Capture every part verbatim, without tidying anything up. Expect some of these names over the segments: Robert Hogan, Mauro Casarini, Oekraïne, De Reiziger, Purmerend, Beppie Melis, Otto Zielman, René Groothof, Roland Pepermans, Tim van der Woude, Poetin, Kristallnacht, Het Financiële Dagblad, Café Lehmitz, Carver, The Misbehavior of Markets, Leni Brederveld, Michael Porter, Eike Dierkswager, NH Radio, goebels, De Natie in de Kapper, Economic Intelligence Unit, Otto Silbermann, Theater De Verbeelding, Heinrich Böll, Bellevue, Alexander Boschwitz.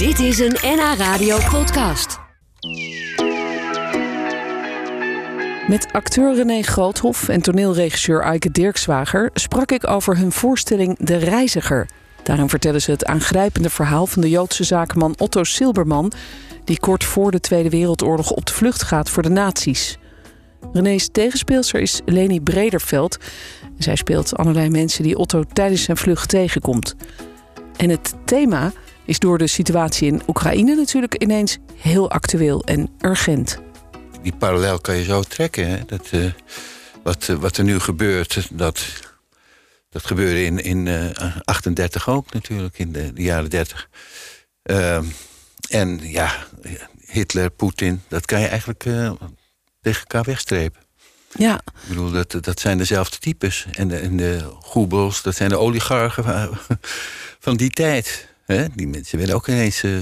Dit is een N H Radio podcast. Met acteur René Groothof en toneelregisseur Eike Dierkswager sprak ik over hun voorstelling De Reiziger. Daarin vertellen ze het aangrijpende verhaal van de Joodse zakenman Otto Silbermann, die kort voor de Tweede Wereldoorlog op de vlucht gaat voor de nazi's. René's tegenspeelster is Leni Brederveld. Zij speelt allerlei mensen die Otto tijdens zijn vlucht tegenkomt. En het thema is door de situatie in Oekraïne natuurlijk ineens heel actueel en urgent. Die parallel kan je zo trekken. Hè? Dat, uh, wat, uh, wat er nu gebeurt, dat, dat gebeurde in, in uh, achtendertig ook natuurlijk, in de, de jaren dertig. Uh, en ja, Hitler, Poetin, dat kan je eigenlijk uh, tegen elkaar wegstrepen. Ja. Ik bedoel, dat, dat zijn dezelfde types. En de, en de goebels, dat zijn de oligarchen van, van die tijd. Hè? Die mensen werden ook ineens uh,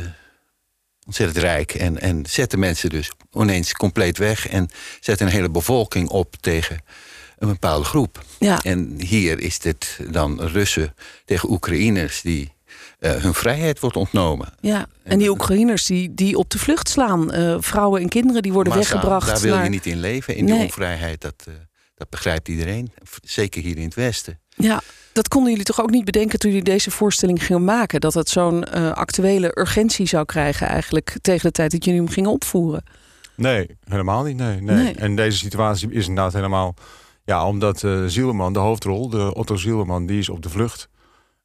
ontzettend rijk. En, en zetten mensen dus ineens compleet weg. En zetten een hele bevolking op tegen een bepaalde groep. Ja. En hier is dit dan Russen tegen Oekraïners die Uh, hun vrijheid wordt ontnomen. Ja, en die Oekraïners die, die op de vlucht slaan. Uh, vrouwen en kinderen die worden massaal weggebracht. Daar wil naar... je niet in leven. In nee. Die onvrijheid, dat, uh, dat begrijpt iedereen. Zeker hier in het Westen. Ja, dat konden jullie toch ook niet bedenken toen jullie deze voorstelling gingen maken? Dat het zo'n uh, actuele urgentie zou krijgen eigenlijk tegen de tijd dat jullie hem gingen opvoeren? Nee, helemaal niet. Nee, nee. nee. En deze situatie is inderdaad helemaal... Ja, omdat uh, Zielman, de hoofdrol, de Otto Zielman, die is op de vlucht.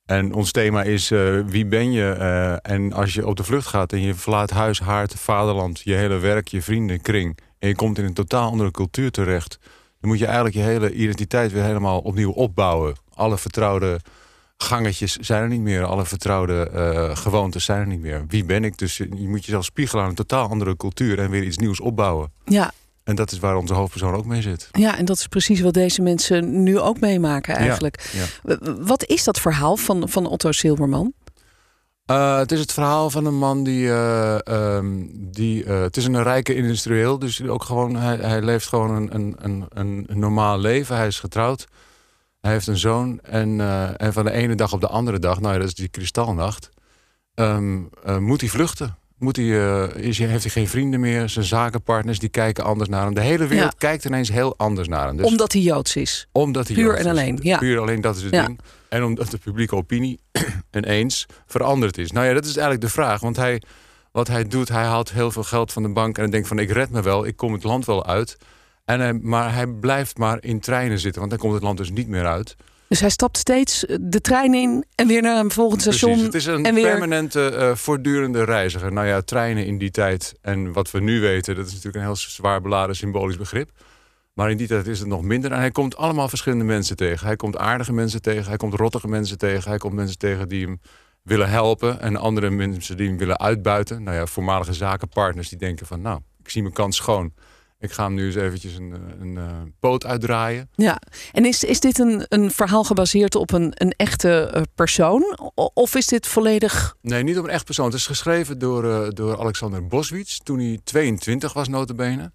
En ons thema is uh, wie ben je? Uh, en als je op de vlucht gaat en je verlaat huis, haard, vaderland, je hele werk, je vrienden, kring. En je komt in een totaal andere cultuur terecht. Dan moet je eigenlijk je hele identiteit weer helemaal opnieuw opbouwen. Alle vertrouwde gangetjes zijn er niet meer. Alle vertrouwde uh, gewoontes zijn er niet meer. Wie ben ik? Dus je moet jezelf spiegelen aan een totaal andere cultuur en weer iets nieuws opbouwen. Ja. En dat is waar onze hoofdpersoon ook mee zit. Ja, en dat is precies wat deze mensen nu ook meemaken eigenlijk. Ja, ja. Wat is dat verhaal van, van Otto Silbermann? Uh, het is het verhaal van een man die... Uh, um, die uh, het is een rijke industrieel, dus ook gewoon, hij, hij leeft gewoon een, een, een, een normaal leven. Hij is getrouwd, hij heeft een zoon. En, uh, en van de ene dag op de andere dag, nou ja, dat is die Kristallnacht... Um, uh, moet hij vluchten. Moet hij, uh, is, heeft hij geen vrienden meer. Zijn zakenpartners die kijken anders naar hem. De hele wereld ja. kijkt ineens heel anders naar hem. Dus omdat hij Joods is. Omdat hij Puur Joods en alleen. Ja. Puur alleen, dat is het ja. ding. En omdat de publieke opinie ineens veranderd is. Nou ja, dat is eigenlijk de vraag. Want hij, wat hij doet, hij haalt heel veel geld van de bank... en hij denkt van, ik red me wel, ik kom het land wel uit. En hij, maar hij blijft maar in treinen zitten. Want dan komt het land dus niet meer uit... Dus hij stapt steeds de trein in en weer naar een volgend station. Precies, het is een en weer... permanente, uh, voortdurende reiziger. Nou ja, treinen in die tijd en wat we nu weten... dat is natuurlijk een heel zwaar beladen symbolisch begrip. Maar in die tijd is het nog minder. En hij komt allemaal verschillende mensen tegen. Hij komt aardige mensen tegen, hij komt rottige mensen tegen... hij komt mensen tegen die hem willen helpen... en andere mensen die hem willen uitbuiten. Nou ja, voormalige zakenpartners die denken van... nou, ik zie mijn kans schoon. Ik ga hem nu eens eventjes een, een, een poot uitdraaien. Ja, en is, is dit een, een verhaal gebaseerd op een, een echte persoon? Of is dit volledig... Nee, niet op een echt persoon. Het is geschreven door, uh, door Alexander Boschwitz toen hij tweeëntwintig was, nota bene.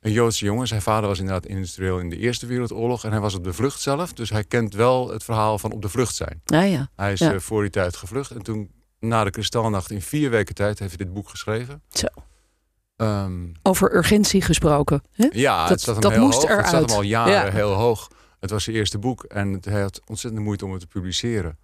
Een Joodse jongen. Zijn vader was inderdaad industrieel in de Eerste Wereldoorlog. En hij was op de vlucht zelf. Dus hij kent wel het verhaal van op de vlucht zijn. Ah, ja. Hij is ja. uh, voor die tijd gevlucht. En toen, na de Kristallnacht, in vier weken tijd heeft hij dit boek geschreven. Zo. Um, Over urgentie gesproken. Hè? Ja, dat, het staat hem dat heel moest hoog. Eruit. Het staat hem al jaren ja. heel hoog. Het was zijn eerste boek en hij had ontzettend moeite om het te publiceren.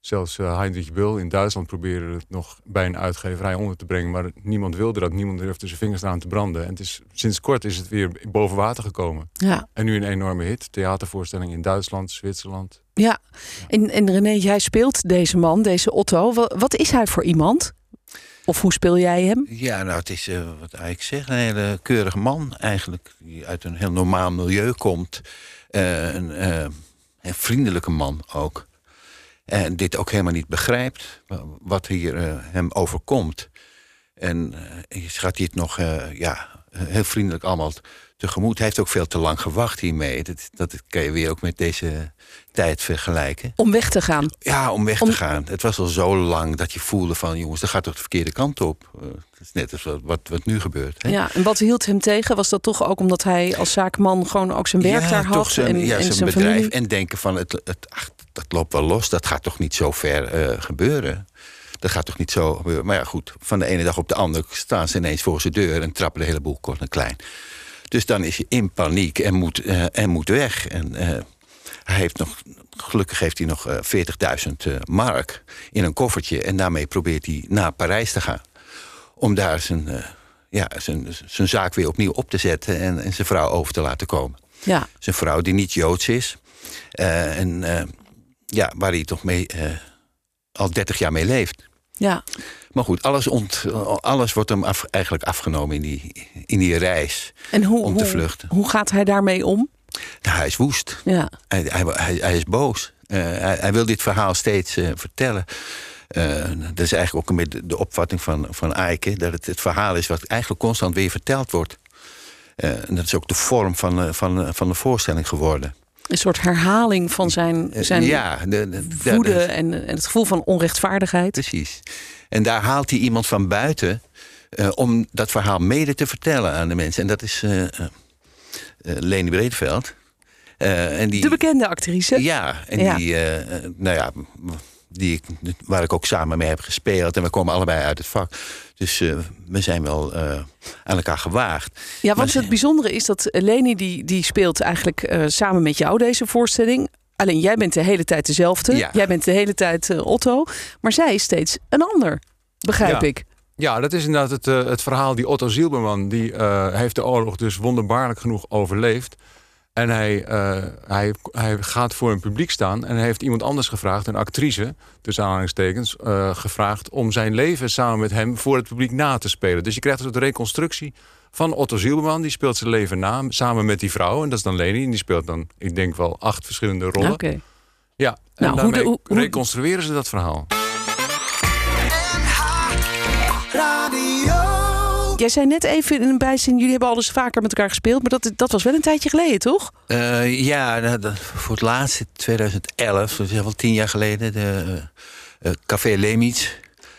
Zelfs uh, Heinrich Böll in Duitsland probeerde het nog bij een uitgeverij onder te brengen. Maar niemand wilde dat. Niemand durfde zijn vingers eraan te branden. En het is, sinds kort is het weer boven water gekomen. Ja. En nu een enorme hit. Theatervoorstelling in Duitsland, Zwitserland. Ja, ja. En, en René, jij speelt deze man, deze Otto. Wat is hij voor iemand? Of hoe speel jij hem? Ja, nou, het is uh, wat ik zeg, een hele keurige man eigenlijk. Die uit een heel normaal milieu komt. Uh, een, uh, een vriendelijke man ook. En dit ook helemaal niet begrijpt. Wat hier uh, hem overkomt. En uh, gaat hij het nog uh, ja, heel vriendelijk allemaal tegemoet. Hij heeft ook veel te lang gewacht hiermee. Dat, dat kan je weer ook met deze tijd vergelijken. Om weg te gaan. Ja, om weg om... te gaan. Het was al zo lang dat je voelde van... jongens, dat gaat toch de verkeerde kant op. Uh, dat is net als wat, wat, wat nu gebeurt. Hè? Ja, en wat hield hem tegen? Was dat toch ook omdat hij als zaakman... gewoon ook zijn werk ja, daar had? Zijn, en, ja, en zijn, zijn bedrijf. Familie? En denken van, het, het, ach, dat loopt wel los. Dat gaat toch niet zo ver uh, gebeuren. dat gaat toch niet zo gebeuren. Maar ja, goed, van de ene dag op de andere staan ze ineens voor zijn deur en trappen de hele boel kort en klein. Dus dan is je in paniek en moet, uh, en moet weg. En uh, hij heeft nog, gelukkig heeft hij nog uh, veertigduizend uh, mark in een koffertje. En daarmee probeert hij naar Parijs te gaan. Om daar zijn, uh, ja, zijn, zijn zaak weer opnieuw op te zetten en, en zijn vrouw over te laten komen. Ja. Zijn vrouw die niet Joods is. Uh, en uh, ja, waar hij toch mee, uh, al dertig jaar mee leeft. Ja. Maar goed, alles, ont, alles wordt hem af, eigenlijk afgenomen in die, in die reis en hoe, om te hoe, vluchten. Hoe gaat hij daarmee om? Nou, hij is woest. Ja. Hij, hij, hij, hij is boos. Uh, hij, hij wil dit verhaal steeds uh, vertellen. Uh, dat is eigenlijk ook een beetje de opvatting van, van Eike, dat het, het verhaal is wat eigenlijk constant weer verteld wordt. Uh, en dat is ook de vorm van, uh, van, uh, van de voorstelling geworden. Een soort herhaling van zijn, zijn ja, de, de, de, woede en, en het gevoel van onrechtvaardigheid. Precies. En daar haalt hij iemand van buiten uh, om dat verhaal mede te vertellen aan de mensen. En dat is uh, uh, Leni Brederveld. Uh, en die, de bekende actrice. Ja, en ja. Die, uh, nou ja, die, waar ik ook samen mee heb gespeeld. En we komen allebei uit het vak. Dus uh, we zijn wel uh, aan elkaar gewaagd. Ja, want het bijzondere is dat Leni die, die speelt eigenlijk uh, samen met jou deze voorstelling. Alleen jij bent de hele tijd dezelfde. Ja. Jij bent de hele tijd uh, Otto. Maar zij is steeds een ander, begrijp ja. ik. Ja, dat is inderdaad het, uh, het verhaal die Otto Zielman, die uh, heeft de oorlog dus wonderbaarlijk genoeg overleefd. En hij, uh, hij, hij gaat voor een publiek staan en heeft iemand anders gevraagd, een actrice, tussen aanhalingstekens, uh, gevraagd om zijn leven samen met hem voor het publiek na te spelen. Dus je krijgt een soort reconstructie van Otto Silbermann. Die speelt zijn leven na, samen met die vrouw. En dat is dan Leni. En die speelt dan, ik denk wel, acht verschillende rollen. Okay. Ja, en nou, daarmee hoe de, hoe, reconstrueren ze dat verhaal. Jij zei net even in een bijzin, jullie hebben al eens vaker met elkaar gespeeld, maar dat, dat was wel een tijdje geleden, toch? Uh, ja, nou, dat, voor het laatst in tweeduizend elf, dat is wel tien jaar geleden, de uh, Café Lehmitz,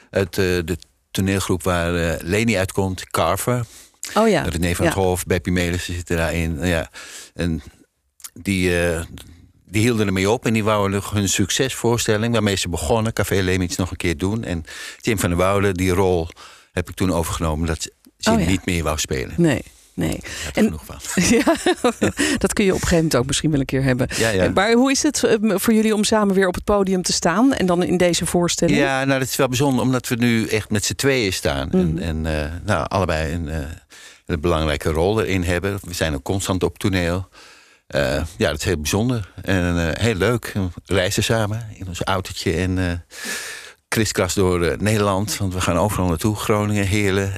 uit uh, de toneelgroep waar uh, Leni uitkomt, Carver. Oh ja. René van ja. het Hof, Beppie Melis zitten daarin. Ja. En die, uh, die hielden ermee op en die wouden hun succesvoorstelling, waarmee ze begonnen, Café Lehmitz nog een keer doen. En Tim van der Woude, die rol heb ik toen overgenomen. Dat Als je oh ja. niet meer wou spelen. Nee, nee. En, genoeg van. Ja, dat kun je op een gegeven moment ook misschien wel een keer hebben. Ja, ja. Maar hoe is het voor jullie om samen weer op het podium te staan? En dan in deze voorstelling? Ja, nou, dat is wel bijzonder. Omdat we nu echt met z'n tweeën staan. Mm. En, en uh, nou, allebei een, uh, een belangrijke rol erin hebben. We zijn ook constant op toneel. Uh, ja, dat is heel bijzonder. En uh, heel leuk. We reizen samen in ons autootje en uh, kriskras door uh, Nederland. Want we gaan overal naartoe. Groningen, Heerlen.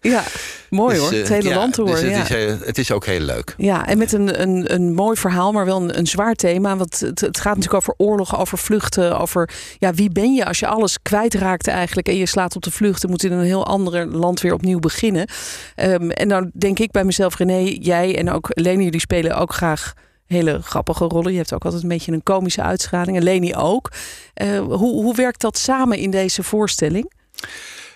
Ja, mooi dus, hoor. Het hele ja, land hoor. Dus het, ja. is heel, het is ook heel leuk. Ja, en met een, een, een mooi verhaal, maar wel een, een zwaar thema. Want het, het gaat natuurlijk over oorlogen, over vluchten. Over ja, wie ben je als je alles kwijtraakt eigenlijk. En je slaat op de vlucht en moet in een heel ander land weer opnieuw beginnen. Um, en nou denk ik bij mezelf, René, jij en ook Leni, jullie spelen ook graag hele grappige rollen. Je hebt ook altijd een beetje een komische uitstraling. En Leni ook. Uh, hoe, hoe werkt dat samen in deze voorstelling?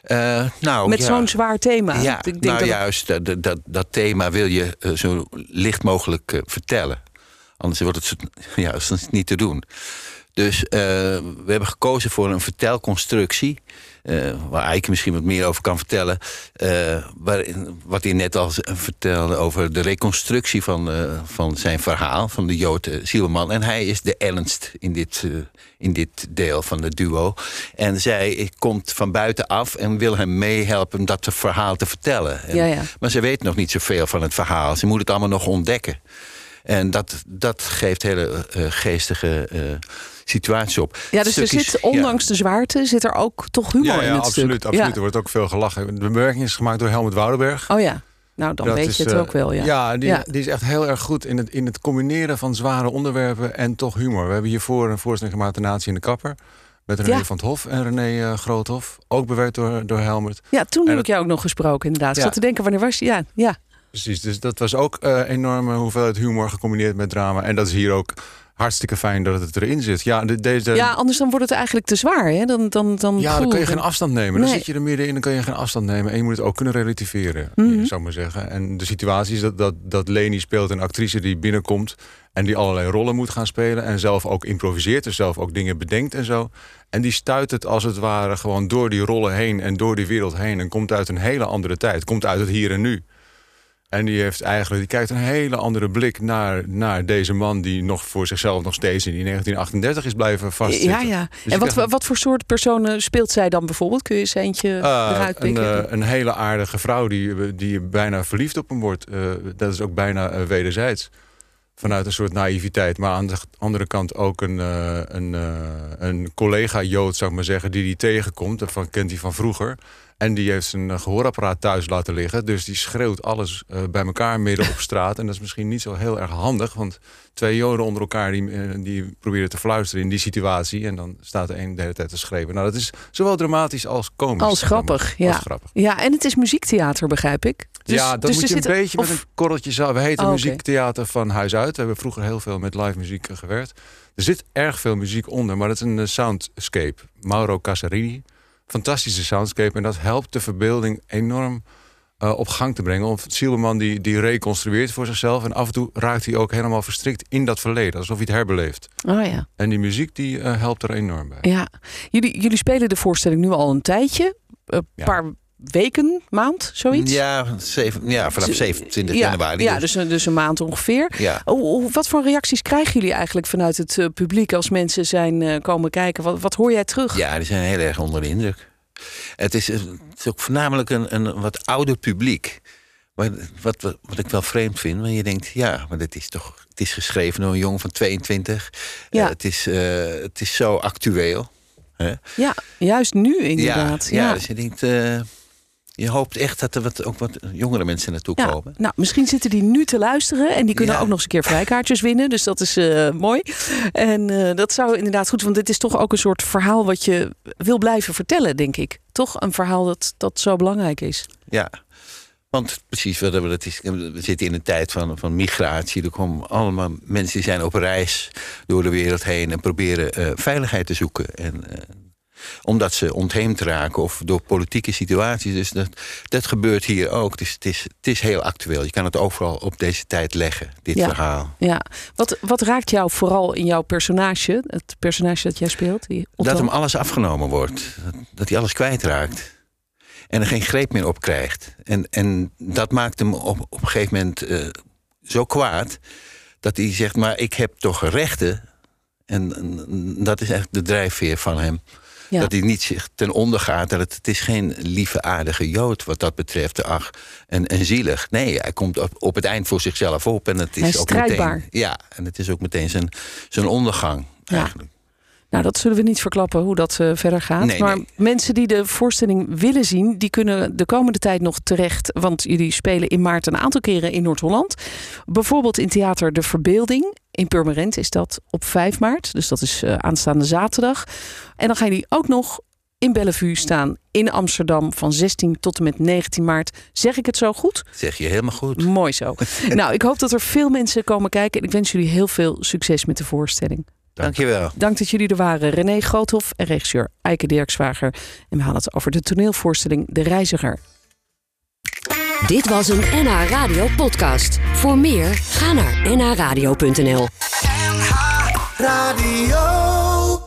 Uh, nou, met ja. zo'n zwaar thema. Ja, ik denk nou dat juist, dat, dat, dat thema wil je uh, zo licht mogelijk uh, vertellen. Anders wordt het ja, is het niet te doen. Dus uh, we hebben gekozen voor een vertelconstructie. Uh, waar Eike misschien wat meer over kan vertellen. Uh, waarin, wat hij net al vertelde over de reconstructie van, uh, van zijn verhaal. Van de Jood uh, Zielman. En hij is de ernst in dit, uh, in dit deel van het duo. En zij komt van buitenaf en wil hem meehelpen om dat verhaal te vertellen. En, ja, ja. Maar ze weet nog niet zoveel van het verhaal. Ze moet het allemaal nog ontdekken. En dat, dat geeft hele uh, geestige uh, situaties op. Ja, dus Stukjes, er zit, ondanks ja. de zwaarte, zit er ook toch humor ja, ja, in het absoluut, stuk. Absoluut. Ja. Er wordt ook veel gelachen. De bewerking is gemaakt door Helmut Woudenberg. Oh ja, nou dan dat weet is, je het uh, ook wel. Ja, ja, die, ja, die is echt heel erg goed in het, in het combineren van zware onderwerpen en toch humor. We hebben hiervoor een voorstelling gemaakt, De Natie in de Kapper. Met René ja. van het Hof en René uh, Groothof. Ook bewerkt door, door Helmut. Ja, toen en heb dat... ik jou ook nog gesproken inderdaad. Ja. Ik zat te denken, wanneer was je? Ja, ja. Precies, dus dat was ook een uh, enorme hoeveelheid humor gecombineerd met drama. En dat is hier ook hartstikke fijn dat het erin zit. Ja, de, deze... ja anders dan wordt het eigenlijk te zwaar. Hè? Dan, dan, dan... Ja, dan kun je geen afstand nemen. Dan nee. zit je er middenin, dan kun je geen afstand nemen. En je moet het ook kunnen relativeren, mm-hmm. zou ik maar zeggen. En de situatie is dat, dat, dat Leni speelt een actrice die binnenkomt... en die allerlei rollen moet gaan spelen... en zelf ook improviseert, dus zelf ook dingen bedenkt en zo. En die stuit het als het ware gewoon door die rollen heen... en door die wereld heen en komt uit een hele andere tijd. Komt uit het hier en nu. En die heeft eigenlijk, die kijkt een hele andere blik naar, naar deze man... die nog voor zichzelf nog steeds in die negentien achtendertig is blijven vastzitten. Ja, ja. Dus en wat, wat voor soort personen speelt zij dan bijvoorbeeld? Kun je eens eentje uh, eruit pikken? Een, uh, een hele aardige vrouw die, die bijna verliefd op hem wordt. Uh, dat is ook bijna uh, wederzijds. Vanuit een soort naïviteit. Maar aan de andere kant ook een, uh, een, uh, een collega-Jood, zou ik maar zeggen... die die tegenkomt, dat kent hij van vroeger... En die heeft zijn gehoorapparaat thuis laten liggen. Dus die schreeuwt alles uh, bij elkaar midden op straat. En dat is misschien niet zo heel erg handig. Want twee Joden onder elkaar die, uh, die proberen te fluisteren in die situatie. En dan staat er een de hele tijd te schreeuwen. Nou, dat is zowel dramatisch als komisch. Als grappig, ja. Als grappig. Ja, en het is muziektheater, begrijp ik. Dus, ja, dat dus moet je zit... een beetje of... met een korreltje zout. We heten oh, muziektheater okay. van huis uit. We hebben vroeger heel veel met live muziek uh, gewerkt. Er zit erg veel muziek onder. Maar dat is een uh, soundscape. Mauro Casarini. Fantastische soundscape. En dat helpt de verbeelding enorm uh, op gang te brengen. Of Silbermann die, die reconstrueert voor zichzelf. En af en toe raakt hij ook helemaal verstrikt in dat verleden. Alsof hij het herbeleeft. Oh ja. En die muziek die uh, helpt er enorm bij. Ja. Jullie, jullie spelen de voorstelling nu al een tijdje. Een ja. paar weken, maand, zoiets? Ja, zeven, ja vanaf zeventwintig ja, januari. Dus. Ja, dus een, dus een maand ongeveer. Ja. O, wat voor reacties krijgen jullie eigenlijk vanuit het uh, publiek... als mensen zijn uh, komen kijken? Wat, wat hoor jij terug? Ja, die zijn heel erg onder de indruk. Het is, het is ook voornamelijk een, een wat ouder publiek. Maar wat, wat, wat ik wel vreemd vind, want je denkt... ja, maar dit is toch, het is geschreven door een jongen van tweeëntwintig. Ja. Uh, het, is, uh, het is zo actueel. Huh? Ja, juist nu inderdaad. Ja, ja, ja. Dus je denkt... Uh, je hoopt echt dat er wat, ook wat jongere mensen naartoe ja, komen. Nou, misschien zitten die nu te luisteren. En die kunnen ja. ook nog eens een keer vrijkaartjes winnen. Dus dat is uh, mooi. En uh, dat zou inderdaad goed. Want dit is toch ook een soort verhaal wat je wil blijven vertellen, denk ik. Toch een verhaal dat, dat zo belangrijk is. Ja, want precies. Wat we, dat is, we zitten in een tijd van, van migratie. Er komen allemaal mensen die zijn op reis door de wereld heen. En proberen uh, veiligheid te zoeken. En... Uh, omdat ze ontheemd raken of door politieke situaties. Dus dat, dat gebeurt hier ook. Dus het is, het is heel actueel. Je kan het overal op deze tijd leggen, dit ja. verhaal. Ja. Wat, wat raakt jou vooral in jouw personage, het personage dat jij speelt? Die Otto? Dat hem alles afgenomen wordt. Dat, dat hij alles kwijtraakt. En er geen greep meer op krijgt. En, en dat maakt hem op, op een gegeven moment uh, zo kwaad... dat hij zegt, maar ik heb toch rechten. En, en dat is echt de drijfveer van hem... Ja. Dat hij niet zich ten onder gaat. Dat het, het is geen lieve aardige Jood wat dat betreft. Ach, en, en zielig. Nee, hij komt op, op het eind voor zichzelf op. En het is hij is ook strijdbaar. Meteen, ja, en het is ook meteen zijn, zijn ondergang ja. eigenlijk. Nou, dat zullen we niet verklappen hoe dat uh, verder gaat. Nee, maar nee. mensen die de voorstelling willen zien... die kunnen de komende tijd nog terecht. Want jullie spelen in maart een aantal keren in Noord-Holland. Bijvoorbeeld in Theater De Verbeelding. In Purmerend is dat op vijf maart. Dus dat is uh, aanstaande zaterdag. En dan gaan jullie ook nog in Bellevue staan. In Amsterdam van zestien tot en met negentien maart. Zeg ik het zo goed? Zeg je helemaal goed. Mooi zo. Nou, ik hoop dat er veel mensen komen kijken. En ik wens jullie heel veel succes met de voorstelling. Dank je wel. Dank dat jullie er waren. René Groothof en regisseur Eike Dierkswager. En we hadden het over de toneelvoorstelling De Reiziger. Dit was een N H Radio podcast. Voor meer, ga naar n h radio punt n l. N H Radio.